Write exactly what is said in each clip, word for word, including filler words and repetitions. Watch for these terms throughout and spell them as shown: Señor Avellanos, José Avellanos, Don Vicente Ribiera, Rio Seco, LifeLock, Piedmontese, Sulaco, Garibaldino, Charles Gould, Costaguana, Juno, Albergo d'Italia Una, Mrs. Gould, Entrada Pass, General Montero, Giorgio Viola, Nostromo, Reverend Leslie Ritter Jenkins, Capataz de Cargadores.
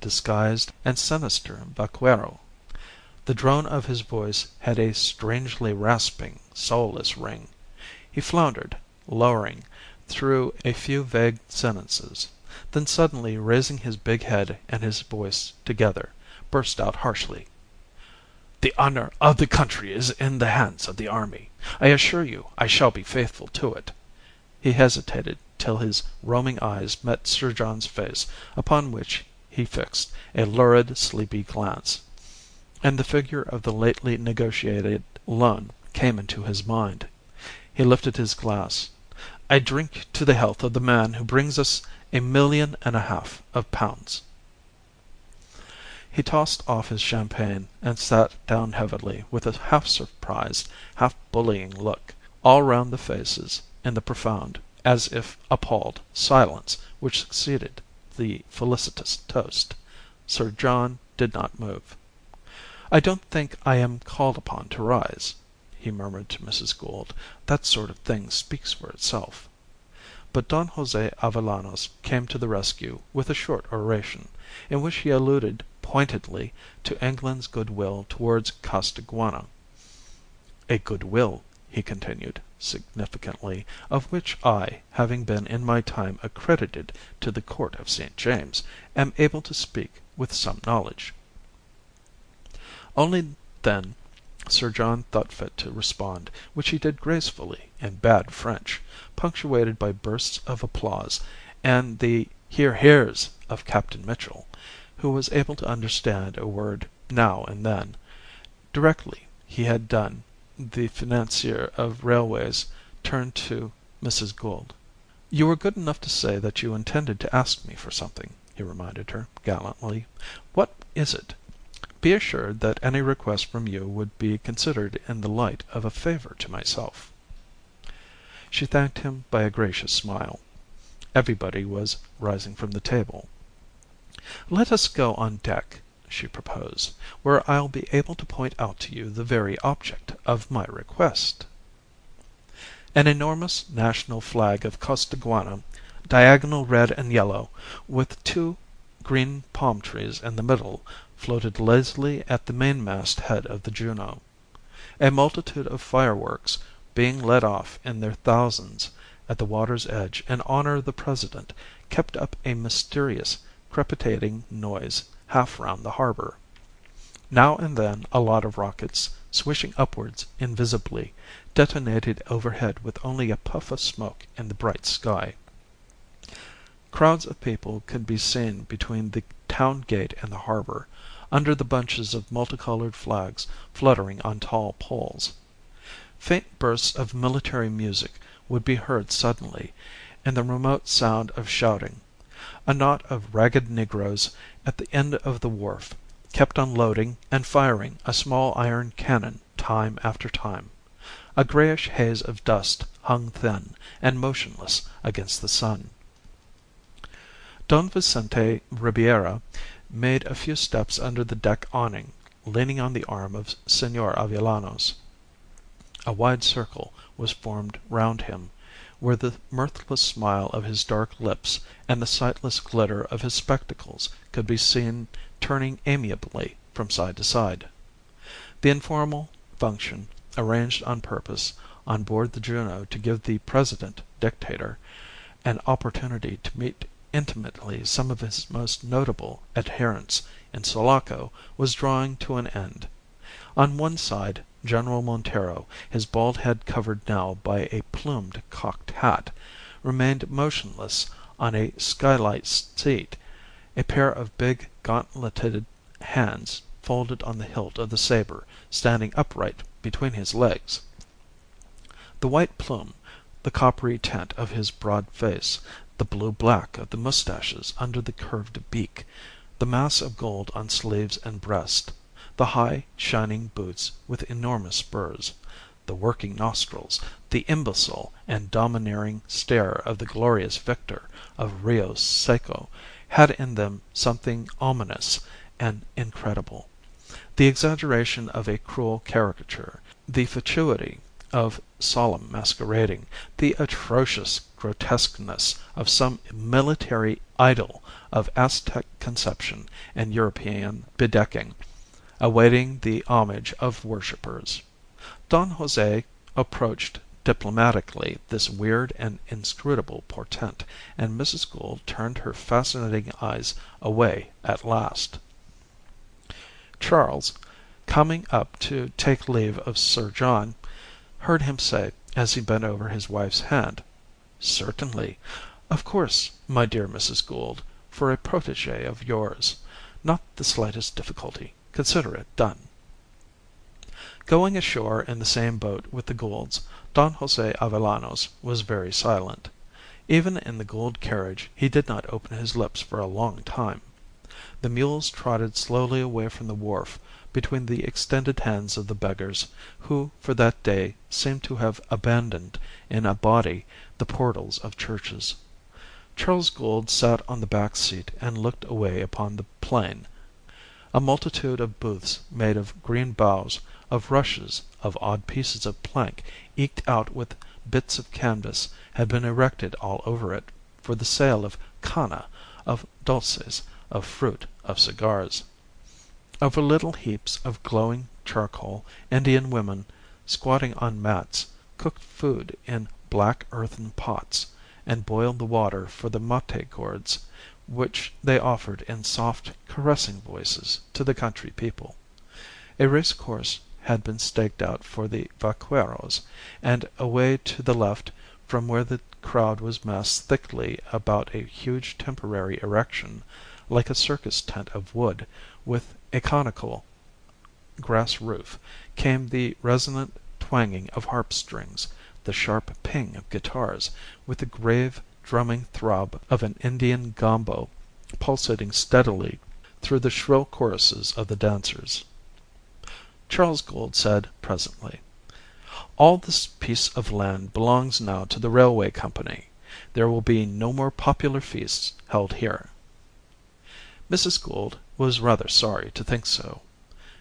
Disguised and sinister vaquero. The drone of his voice had a strangely rasping, soulless ring. He floundered, lowering, through a few vague sentences, then suddenly raising his big head and his voice together, burst out harshly. "The honor of the country is in the hands of the army. I assure you I shall be faithful to it." He hesitated till his roaming eyes met Sir John's face, upon which he fixed a lurid, sleepy glance, and the figure of the lately negotiated loan came into his mind. He lifted his glass. "I drink to the health of the man who brings us a million and a half of pounds." He tossed off his champagne and sat down heavily, with a half-surprised, half-bullying look all round the faces in the profound, as if appalled, silence which succeeded the felicitous toast. Sir John did not move. "I don't think I am called upon to rise," he murmured to Missus Gould. "That sort of thing speaks for itself." But Don José Avellanos came to the rescue with a short oration, in which he alluded pointedly to England's goodwill towards Costaguana. "A goodwill," he continued significantly, "of which I, having been in my time accredited to the court of Saint James, am able to speak with some knowledge." Only then Sir John thought fit to respond, which he did gracefully in bad French, punctuated by bursts of applause and the "hear hears" of Captain Mitchell, who was able to understand a word now and then. Directly he had done, the financier of railways turned to Missus Gould. "You were good enough to say that you intended to ask me for something," he reminded her gallantly. "What is it? Be assured that any request from you would be considered in the light of a favour to myself." She thanked him by a gracious smile. Everybody was rising from the table. "Let us go on deck," she proposed, "where I'll be able to point out to you the very object of my request." An enormous national flag of Costaguana, diagonal red and yellow, with two green palm trees in the middle, floated lazily at the mainmast head of the Juno. A multitude of fireworks being let off in their thousands at the water's edge in honour of the president kept up a mysterious, crepitating noise half round the harbour. Now and then a lot of rockets, swishing upwards invisibly, detonated overhead with only a puff of smoke in the bright sky. Crowds of people could be seen between the town gate and the harbour, under the bunches of multicoloured flags fluttering on tall poles. Faint bursts of military music would be heard suddenly, and the remote sound of shouting. A knot of ragged negroes at the end of the wharf kept on loading and firing a small iron cannon time after time. A greyish haze of dust hung thin and motionless against the sun. Don Vicente Ribiera made a few steps under the deck awning, leaning on the arm of Señor Avellanos. A wide circle was formed round him, where the mirthless smile of his dark lips and the sightless glitter of his spectacles could be seen turning amiably from side to side. The informal function, arranged on purpose on board the Juno to give the President-Dictator an opportunity to meet intimately some of his most notable adherents in Sulaco was drawing to an end. On one side General Montero, his bald head covered now by a plumed cocked hat, remained motionless on a skylight seat, a pair of big gauntleted hands folded on the hilt of the sabre standing upright between his legs. The white plume, the coppery tint of his broad face, the blue-black of the moustaches under the curved beak, the mass of gold on sleeves and breast, the high, shining boots with enormous spurs, the working nostrils, the imbecile and domineering stare of the glorious victor of Rio Seco had in them something ominous and incredible, the exaggeration of a cruel caricature, the fatuity of solemn masquerading, the atrocious grotesqueness of some military idol of Aztec conception and European bedecking, awaiting the homage of worshippers. Don José approached diplomatically this weird and inscrutable portent, and Missus Gould turned her fascinating eyes away at last. Charles, coming up to take leave of Sir John, heard him say, as he bent over his wife's hand, "Certainly. Of course, my dear Missus Gould, for a protégée of yours. Not the slightest difficulty. Consider it done." Going ashore in the same boat with the Goulds, Don José Avellanos was very silent. Even in the Gould carriage he did not open his lips for a long time. The mules trotted slowly away from the wharf, between the extended hands of the beggars, who for that day seemed to have abandoned in a body the portals of churches. Charles Gould sat on the back seat and looked away upon the plain. A multitude of booths made of green boughs, of rushes, of odd pieces of plank eked out with bits of canvas had been erected all over it for the sale of canna, of dulces, of fruit, of cigars. Over little heaps of glowing charcoal, Indian women, squatting on mats, cooked food in black earthen pots, and boiled the water for the mate gourds, which they offered in soft, caressing voices to the country people. A race-course had been staked out for the vaqueros, and away to the left, from where the crowd was massed thickly about a huge temporary erection, like a circus tent of wood, with a conical grass roof, came the resonant twanging of harp strings, the sharp ping of guitars, with the grave drumming throb of an Indian gombo pulsating steadily through the shrill choruses of the dancers. Charles Gould said presently, "All this piece of land belongs now to the railway company. There will be no more popular feasts held here." Missus Gould was rather sorry to think so.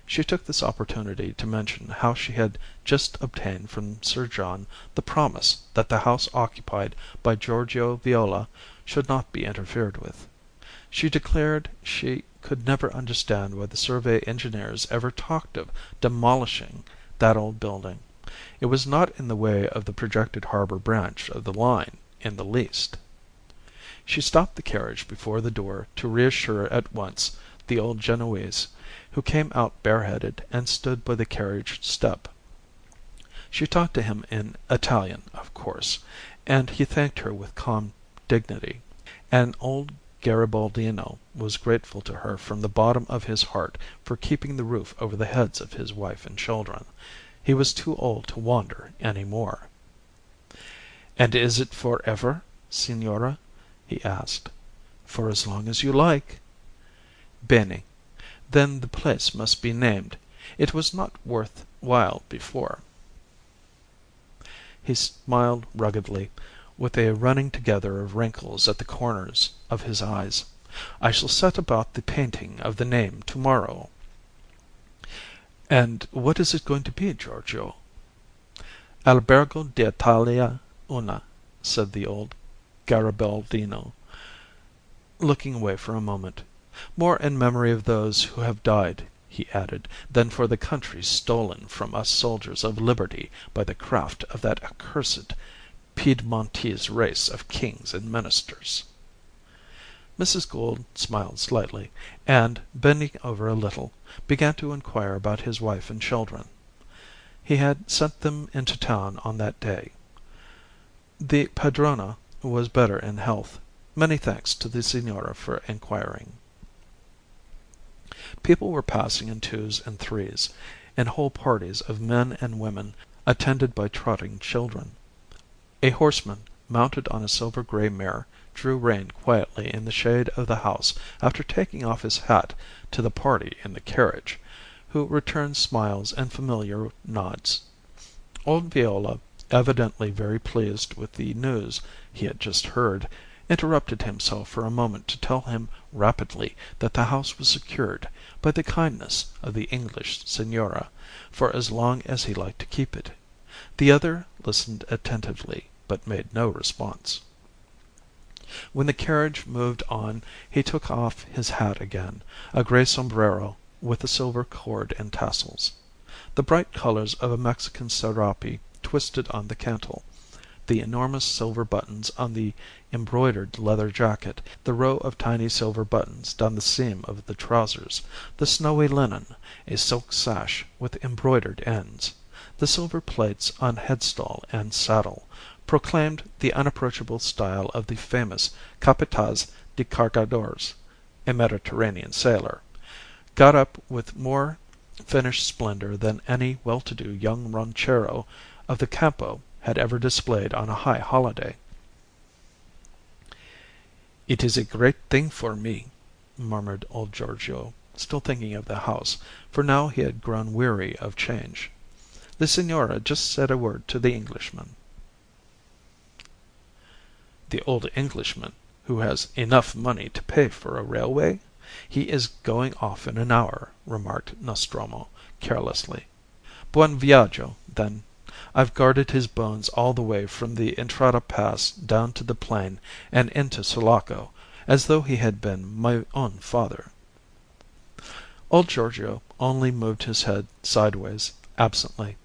She took this opportunity to mention how she had just obtained from Sir John the promise that the house occupied by Giorgio Viola should not be interfered with. She declared she could never understand why the survey engineers ever talked of demolishing that old building. It was not in the way of the projected harbour branch of the line in the least. She stopped the carriage before the door to reassure at once the old Genoese, who came out bareheaded and stood by the carriage step. She talked to him in Italian, of course, and he thanked her with calm dignity. An old Garibaldino was grateful to her from the bottom of his heart for keeping the roof over the heads of his wife and children. He was too old to wander any more. "And is it for ever, signora?" he asked. "For as long as you like." "Bene. Then the place must be named. It was not worth while before." He smiled ruggedly, with a running together of wrinkles at the corners of his eyes. "I shall set about the painting of the name to-morrow." "And what is it going to be, Giorgio?" "Albergo d'Italia Una," said the old Garibaldino, looking away for a moment. "More in memory of those who have died," he added, "than for the country stolen from us soldiers of liberty by the craft of that accursed Piedmontese race of kings and ministers." Missus Gould smiled slightly, and, bending over a little, began to inquire about his wife and children. He had sent them into town on that day. The padrona was better in health. Many thanks to the signora for inquiring. People were passing in twos and threes, in whole parties of men and women attended by trotting children. A horseman, mounted on a silver-grey mare, drew rein quietly in the shade of the house after taking off his hat to the party in the carriage, who returned smiles and familiar nods. Old Viola, evidently very pleased with the news he had just heard, interrupted himself for a moment to tell him rapidly that the house was secured, by the kindness of the English signora, for as long as he liked to keep it. The other listened attentively, but made no response. When the carriage moved on, he took off his hat again, a grey sombrero with a silver cord and tassels. The bright colours of a Mexican serape twisted on the cantle, the enormous silver buttons on the embroidered leather jacket, the row of tiny silver buttons down the seam of the trousers, the snowy linen, a silk sash with embroidered ends, the silver plates on headstall and saddle, proclaimed the unapproachable style of the famous Capataz de Cargadores, a Mediterranean sailor, got up with more finished splendour than any well-to-do young ranchero of the Campo had ever displayed on a high holiday. "It is a great thing for me," murmured old Giorgio, still thinking of the house, for now he had grown weary of change. "The signora just said a word to the Englishman." "The old Englishman, who has enough money to pay for a railway? He is going off in an hour," remarked Nostromo, carelessly. "Buon viaggio, then. I've guarded his bones all the way from the Entrada Pass down to the plain and into Sulaco, as though he had been my own father." Old Giorgio only moved his head sideways, absently.